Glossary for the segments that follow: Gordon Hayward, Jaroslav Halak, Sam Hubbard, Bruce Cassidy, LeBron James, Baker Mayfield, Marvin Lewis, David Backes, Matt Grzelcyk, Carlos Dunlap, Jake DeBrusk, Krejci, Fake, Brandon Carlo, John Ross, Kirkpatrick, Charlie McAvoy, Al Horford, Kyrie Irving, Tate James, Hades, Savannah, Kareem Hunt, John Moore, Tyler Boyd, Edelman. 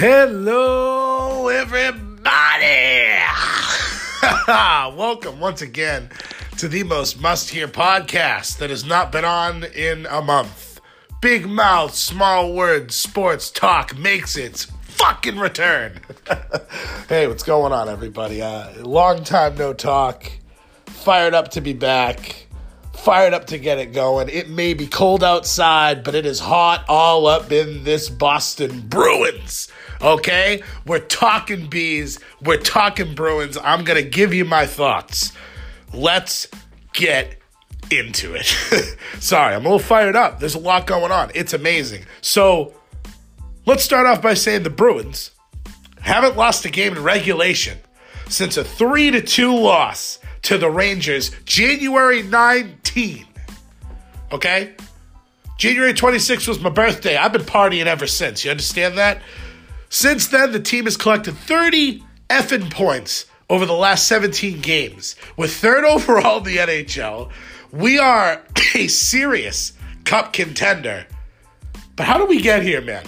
Hello, everybody! Welcome once again to the most must-hear podcast that has not been on in a month. Big Mouth Small Words Sports Talk makes its fucking return. Hey, what's going on, everybody? Long time no talk. Fired up to be back. Fired up to get it going. It may be cold outside, but it is hot all up in this Boston Bruins. Okay? We're talking bees. We're talking Bruins. I'm going to give you my thoughts. Let's get into it. Sorry, I'm a little fired up. There's a lot going on. It's amazing. So let's start off by saying the Bruins haven't lost a game in regulation since a 3-2 loss to the Rangers January 19. Okay? January 26th was my birthday. I've been partying ever since. You understand that? Since then, the team has collected 30 effing points over the last 17 games. We're third overall in the NHL. We are a serious cup contender. But how do we get here, man?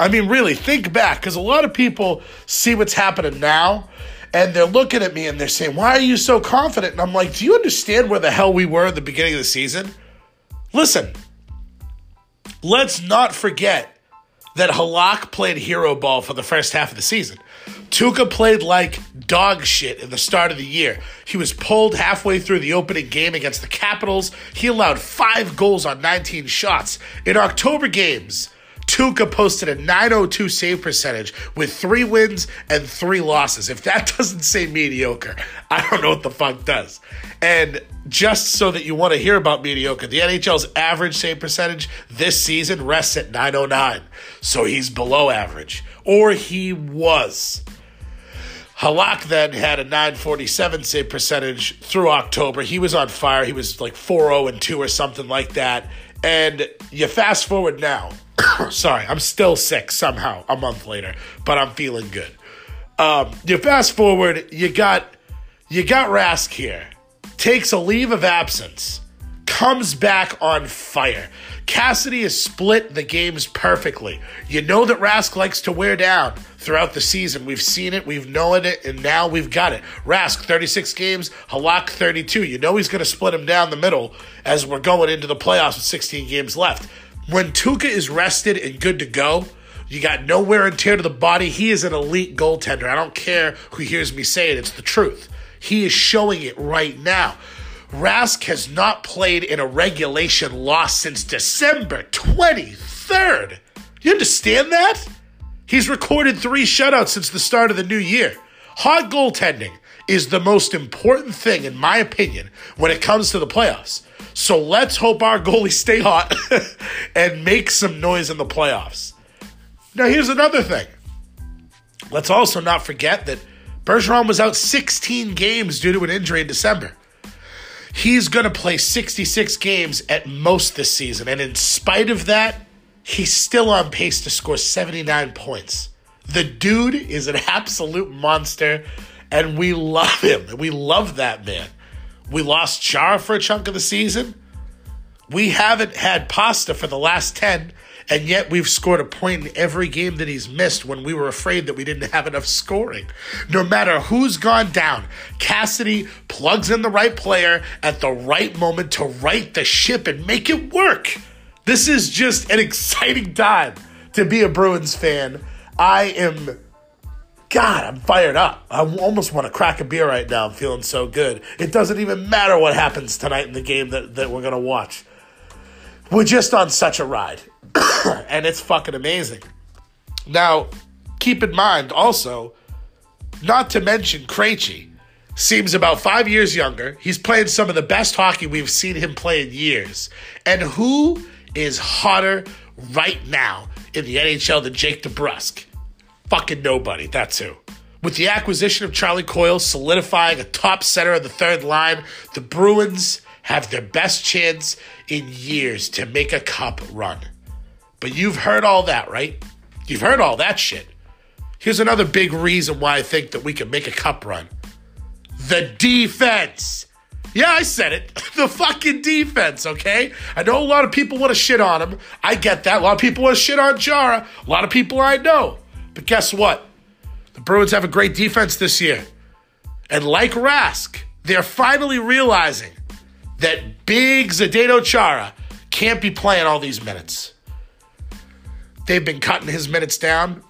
I mean, really, think back, because a lot of people see what's happening now, and they're looking at me and they're saying, why are you so confident? And I'm like, do you understand where the hell we were at the beginning of the season? Listen, let's not forget that Halak played hero ball for the first half of the season. Tuukka played like dog shit in the start of the year. He was pulled halfway through the opening game against the Capitals. He allowed 5 goals on 19 shots. In October games, Tuukka posted a .902 save percentage with 3 wins and 3 losses. If that doesn't say mediocre, I don't know what the fuck does. And just so that you want to hear about mediocre, the NHL's average save percentage this season rests at .909. So he's below average. Or he was. Halak then had a .947 save percentage through October. He was on fire. He was like 4-0-2 or something like that. And you fast forward now. Sorry, I'm still sick somehow a month later, but I'm feeling good. You fast forward, you got Rask here. Takes a leave of absence. Comes back on fire. Cassidy has split the games perfectly. You know that Rask likes to wear down throughout the season. We've seen it, we've known it, and now we've got it. Rask, 36 games, Halak, 32. You know he's going to split him down the middle as we're going into the playoffs with 16 games left. When Tuukka is rested and good to go, you got no wear and tear to the body. He is an elite goaltender. I don't care who hears me say it. It's the truth. He is showing it right now. Rask has not played in a regulation loss since December 23rd. You understand that? He's recorded 3 shutouts since the start of the new year. Hot goaltending is the most important thing, in my opinion, when it comes to the playoffs. So let's hope our goalies stay hot and make some noise in the playoffs. Now, here's another thing. Let's also not forget that Bergeron was out 16 games due to an injury in December. He's going to play 66 games at most this season. And in spite of that, he's still on pace to score 79 points. The dude is an absolute monster, and we love him. And we love that man. We lost Chara for a chunk of the season. We haven't had Pasta for the last 10, and yet we've scored a point in every game that he's missed when we were afraid that we didn't have enough scoring. No matter who's gone down, Cassidy plugs in the right player at the right moment to right the ship and make it work. This is just an exciting time to be a Bruins fan. I'm fired up. I almost want to crack a beer right now. I'm feeling so good. It doesn't even matter what happens tonight in the game that we're going to watch. We're just on such a ride. And it's fucking amazing. Now, keep in mind also, not to mention Krejci seems about 5 years younger. He's playing some of the best hockey we've seen him play in years. And who is hotter right now in the NHL than Jake DeBrusk? Fucking nobody, that's who. With the acquisition of Charlie Coyle solidifying a top center of the third line, the Bruins have their best chance in years to make a cup run. But you've heard all that, right? You've heard all that shit. Here's another big reason why I think that we can make a cup run. The defense. Yeah, I said it. The fucking defense, okay? I know a lot of people want to shit on him. I get that. A lot of people want to shit on Chara. A lot of people I know. But guess what? The Bruins have a great defense this year. And like Rask, they're finally realizing that big Zdeno Chara can't be playing all these minutes. They've been cutting his minutes down,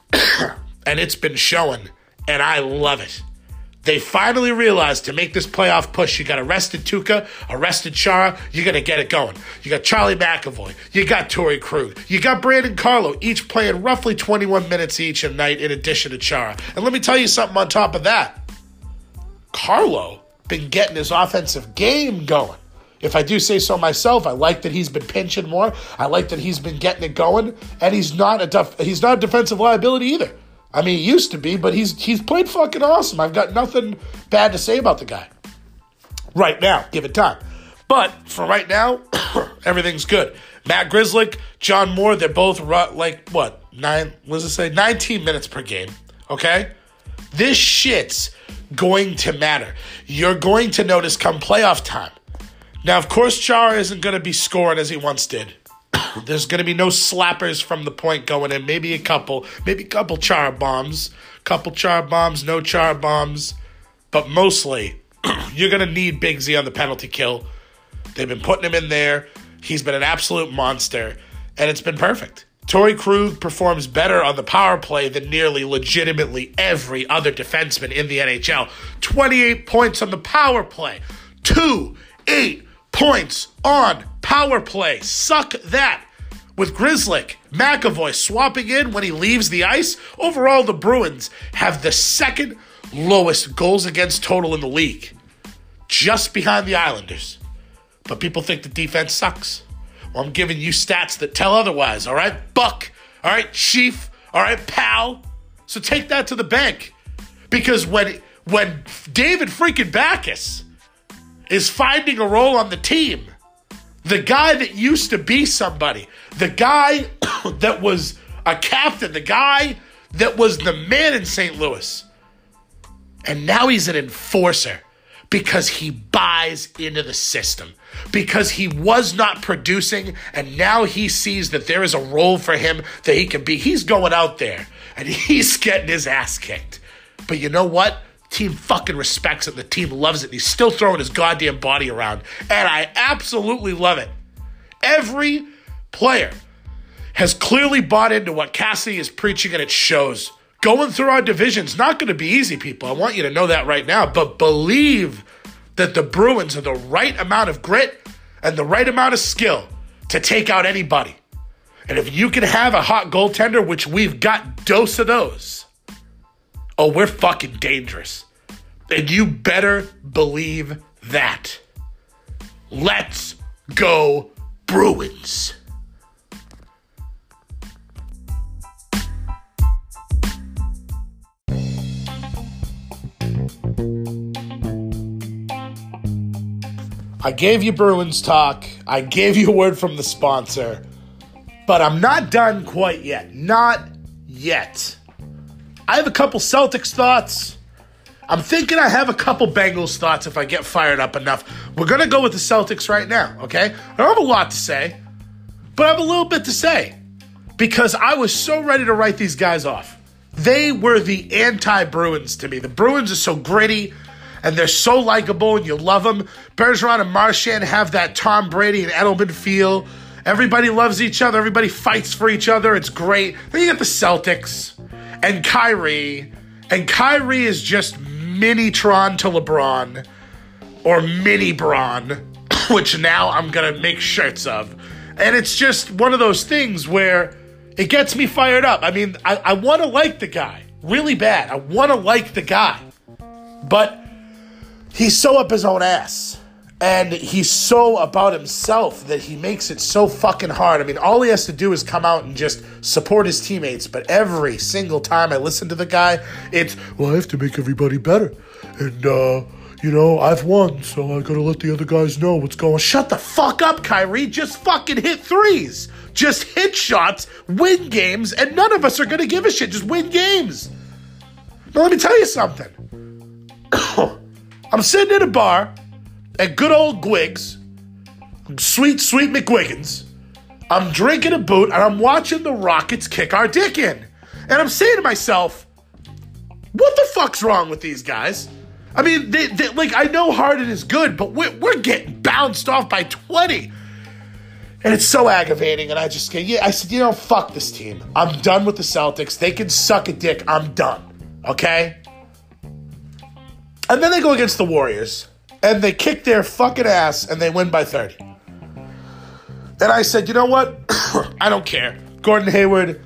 and it's been showing, and I love it. They finally realized to make this playoff push, you got arrested Tuukka, arrested Chara, you're going to get it going. You got Charlie McAvoy, you got Torey Krug, you got Brandon Carlo, each playing roughly 21 minutes each a night in addition to Chara. And let me tell you something on top of that. Carlo been getting his offensive game going. If I do say so myself, I like that he's been pinching more. I like that he's been getting it going. And he's not a defensive liability either. I mean, he used to be, but he's played fucking awesome. I've got nothing bad to say about the guy. Right now, give it time. But for right now, everything's good. Matt Grzelcyk, John Moore, they're both like, what, 19 minutes per game, okay? This shit's going to matter. You're going to notice come playoff time. Now, of course, Chara isn't going to be scoring as he once did. There's going to be no slappers from the point going in. Maybe a couple Chara bombs. Couple Chara bombs, no Chara bombs. But mostly, you're going to need Big Z on the penalty kill. They've been putting him in there. He's been an absolute monster. And it's been perfect. Torey Krug performs better on the power play than nearly legitimately every other defenseman in the NHL. 28 points on the power play. 2-8 points on power play. Suck that. With Grzelcyk, McAvoy swapping in when he leaves the ice. Overall, the Bruins have the second lowest goals against total in the league. Just behind the Islanders. But people think the defense sucks. Well, I'm giving you stats that tell otherwise, all right, Buck? All right, Chief? All right, pal? So take that to the bank. Because when David freaking Backes is finding a role on the team, the guy that used to be somebody, the guy that was a captain, the guy that was the man in St. Louis, and now he's an enforcer because he buys into the system, because he was not producing, and now he sees that there is a role for him that he can be. He's going out there, and he's getting his ass kicked. But you know what? Team fucking respects it. The team loves it. He's still throwing his goddamn body around. And I absolutely love it. Every player has clearly bought into what Cassidy is preaching, and it shows. Going through our division's not going to be easy, people. I want you to know that right now. But believe that the Bruins are the right amount of grit and the right amount of skill to take out anybody. And if you can have a hot goaltender, which we've got dose of those, oh, we're fucking dangerous. And you better believe that. Let's go, Bruins. I gave you Bruins talk. I gave you a word from the sponsor. But I'm not done quite yet. Not yet. I have a couple Celtics thoughts. I'm thinking I have a couple Bengals thoughts if I get fired up enough. We're going to go with the Celtics right now, okay? I don't have a lot to say, but I have a little bit to say because I was so ready to write these guys off. They were the anti-Bruins to me. The Bruins are so gritty, and they're so likable, and you love them. Bergeron and Marchand have that Tom Brady and Edelman feel. Everybody loves each other. Everybody fights for each other. It's great. Then you got the Celtics. And Kyrie is just mini-tron to LeBron, or mini-Bron, which now I'm going to make shirts of. And it's just one of those things where it gets me fired up. I mean, I want to like the guy really bad. I want to like the guy. But he's so up his own ass. And he's so about himself that he makes it so fucking hard. I mean, all he has to do is come out and just support his teammates. But every single time I listen to the guy, it's, well, I have to make everybody better. And, you know, I've won, so I got to let the other guys know what's going on. Shut the fuck up, Kyrie. Just fucking hit threes. Just hit shots, win games, and none of us are going to give a shit. Just win games. Now, let me tell you something. I'm sitting at a bar at good old Gwigg's, sweet, sweet McGuiggins. I'm drinking a boot, and I'm watching the Rockets kick our dick in. And I'm saying to myself, what the fuck's wrong with these guys? I mean, they like, I know Harden is good, but we're getting bounced off by 20. And it's so aggravating. And I just get, I said, you know, fuck this team. I'm done with the Celtics. They can suck a dick. I'm done. Okay? And then they go against the Warriors. And they kick their fucking ass, and they win by 30. And I said, you know what? I don't care. Gordon Hayward,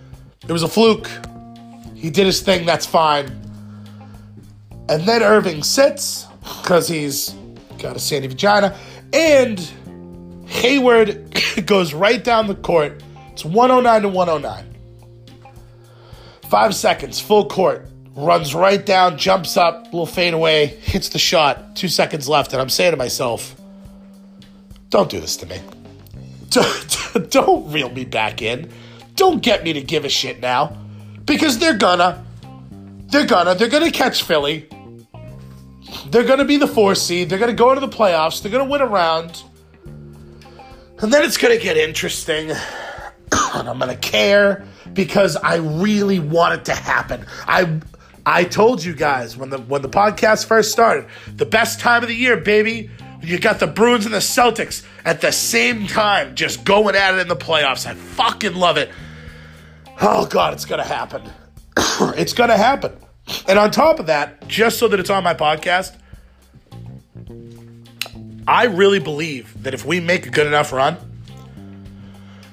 it was a fluke. He did his thing. That's fine. And then Irving sits because he's got a sandy vagina. And Hayward goes right down the court. It's 109 to 109. 5 seconds, full court. Runs right down, jumps up, little fade away, hits the shot, 2 seconds left, and I'm saying to myself, don't do this to me. Don't reel me back in. Don't get me to give a shit now, because they're gonna catch Philly. They're gonna be the 4 seed. They're gonna go into the playoffs. They're gonna win a round. And then it's gonna get interesting. And I'm gonna care because I really want it to happen. I told you guys when the podcast first started, the best time of the year, baby. You got the Bruins and the Celtics at the same time just going at it in the playoffs. I fucking love it. Oh, God, it's going to happen. It's going to happen. And on top of that, just so that it's on my podcast, I really believe that if we make a good enough run,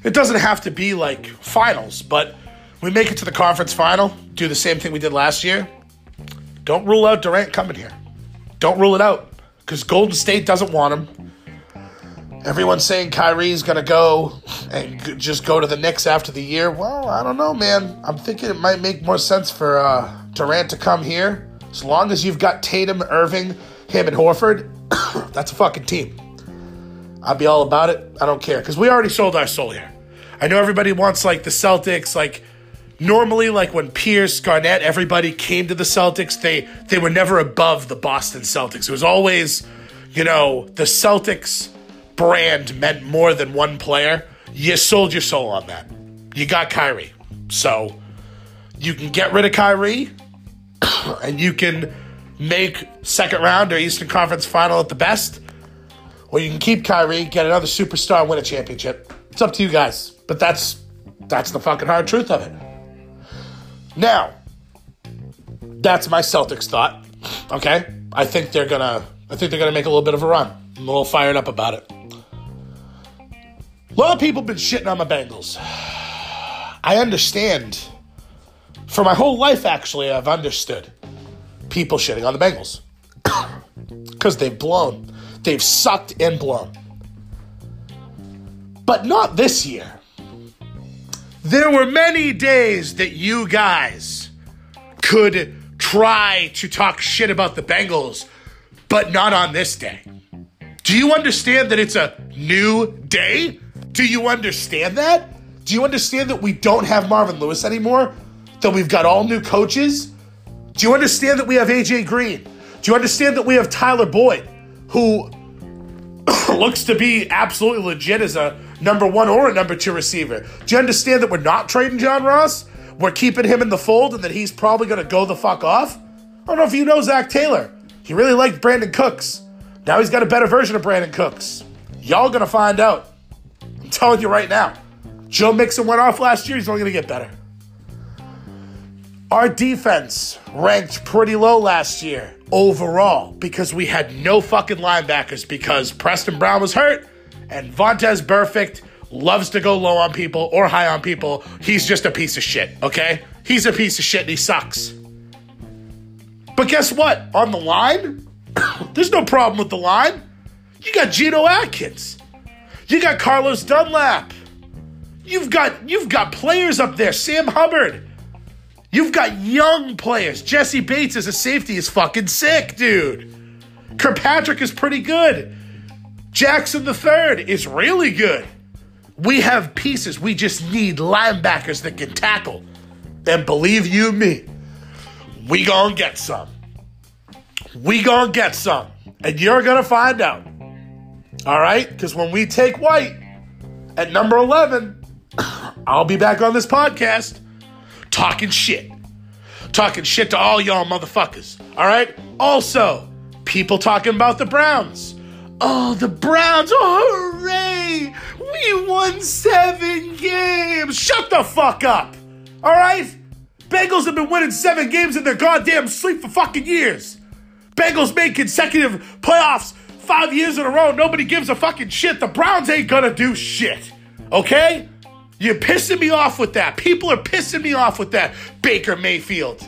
it doesn't have to be like finals, but we make it to the conference final, do the same thing we did last year. Don't rule out Durant coming here. Don't rule it out because Golden State doesn't want him. Everyone's saying Kyrie's going to go and just go to the Knicks after the year. Well, I don't know, man. I'm thinking it might make more sense for Durant to come here. As long as you've got Tatum, Irving, him, and Horford, that's a fucking team. I'd be all about it. I don't care because we already sold our soul here. I know everybody wants like the Celtics, like normally, like when Pierce, Garnett, everybody came to the Celtics, they were never above the Boston Celtics. It was always, you know, the Celtics brand meant more than one player. You sold your soul on that. You got Kyrie. So you can get rid of Kyrie and you can make second round or Eastern Conference final at the best. Or you can keep Kyrie, get another superstar, and win a championship. It's up to you guys. But that's the fucking hard truth of it. Now, that's my Celtics thought, okay? I think they're gonna make a little bit of a run. I'm a little fired up about it. A lot of people have been shitting on my Bengals. I understand. For my whole life, actually, I've understood people shitting on the Bengals. Because they've blown. They've sucked and blown. But not this year. There were many days that you guys could try to talk shit about the Bengals, but not on this day. Do you understand that it's a new day? Do you understand that? Do you understand that we don't have Marvin Lewis anymore? That we've got all new coaches? Do you understand that we have AJ Green? Do you understand that we have Tyler Boyd, who looks to be absolutely legit as a number one or a number two receiver? Do you understand that we're not trading John Ross? We're keeping him in the fold and that he's probably going to go the fuck off? I don't know if you know Zach Taylor. He really liked Brandon Cooks. Now he's got a better version of Brandon Cooks. Y'all going to find out. I'm telling you right now. Joe Mixon went off last year. He's only going to get better. Our defense ranked pretty low last year overall because we had no fucking linebackers because Preston Brown was hurt. And Vontaze Burfict loves to go low on people or high on people. He's just a piece of shit, okay? He's a piece of shit and he sucks. But guess what? On the line, there's no problem with the line. You got Geno Atkins. You got Carlos Dunlap. You've got players up there. Sam Hubbard. You've got young players. Jesse Bates as a safety is fucking sick, dude. Kirkpatrick is pretty good. Jackson III is really good. We have pieces. We just need linebackers that can tackle. And believe you me, we gonna get some. We gonna get some. And you're gonna find out. All right? Because when we take White at number 11, I'll be back on this podcast Talking shit to all y'all motherfuckers. All right? Also, people talking about the Browns. Oh, the Browns. Oh, hooray. We won 7 games. Shut the fuck up. All right? Bengals have been winning 7 games in their goddamn sleep for fucking years. Bengals made consecutive playoffs 5 years in a row. Nobody gives a fucking shit. The Browns ain't gonna do shit. Okay? You're pissing me off with that. People are pissing me off with that. Baker Mayfield.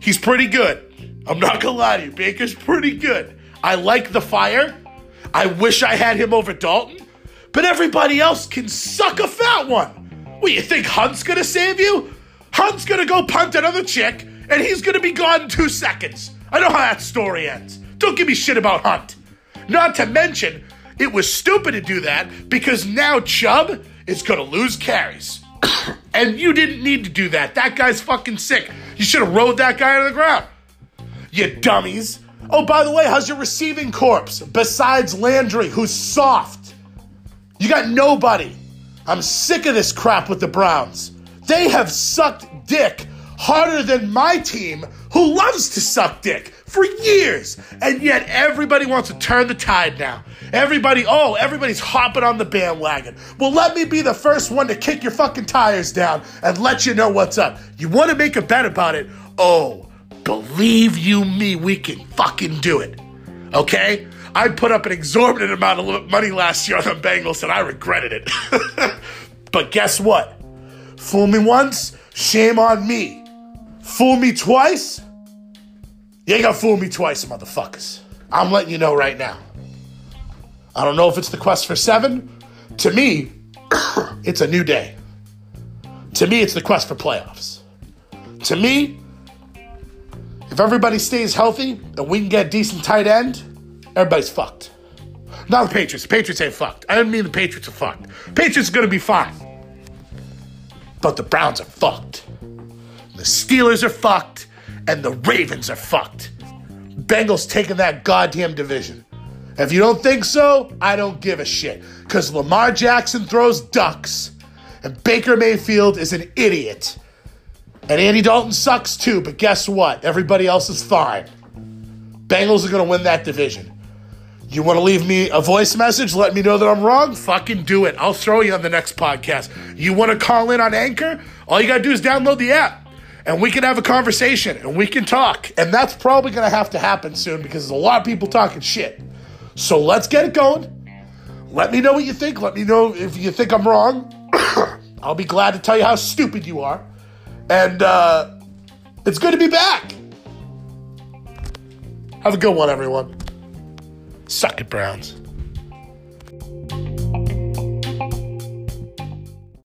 He's pretty good. I'm not gonna lie to you. Baker's pretty good. I like the fire. I wish I had him over Dalton. But everybody else can suck a fat one. What, you think Hunt's gonna save you? Hunt's gonna go punt another chick, and he's gonna be gone in 2 seconds. I know how that story ends. Don't give me shit about Hunt. Not to mention, it was stupid to do that because now Chubb is gonna lose carries. And you didn't need to do that. That guy's fucking sick. You should have rode that guy out of the ground. You dummies. Oh, by the way, how's your receiving corpse besides Landry, who's soft? You got nobody. I'm sick of this crap with the Browns. They have sucked dick harder than my team, who loves to suck dick for years. And yet everybody wants to turn the tide now. Everybody's hopping on the bandwagon. Well, let me be the first one to kick your fucking tires down and let you know what's up. You want to make a bet about it? Oh, believe you me, we can fucking do it. Okay? I put up an exorbitant amount of money last year on the Bengals, and I regretted it. But guess what? Fool me once, shame on me. Fool me twice, you ain't gonna fool me twice, motherfuckers. I'm letting you know right now. I don't know if it's the quest for 7. To me, it's a new day. To me, it's the quest for playoffs. To me, if everybody stays healthy and we can get a decent tight end, everybody's fucked. Not the Patriots. The Patriots ain't fucked. I didn't mean the Patriots are fucked. Patriots are gonna be fine. But the Browns are fucked. The Steelers are fucked. And the Ravens are fucked. Bengals taking that goddamn division. If you don't think so, I don't give a shit. Because Lamar Jackson throws ducks. And Baker Mayfield is an idiot. And Andy Dalton sucks too, but guess what? Everybody else is fine. Bengals are going to win that division. You want to leave me a voice message? Let me know that I'm wrong? Fucking do it. I'll throw you on the next podcast. You want to call in on Anchor? All you got to do is download the app. And we can have a conversation, and we can talk. And that's probably going to have to happen soon because there's a lot of people talking shit. So let's get it going. Let me know what you think. Let me know if you think I'm wrong. I'll be glad to tell you how stupid you are. And it's good to be back. Have a good one, everyone. Suck it, Browns.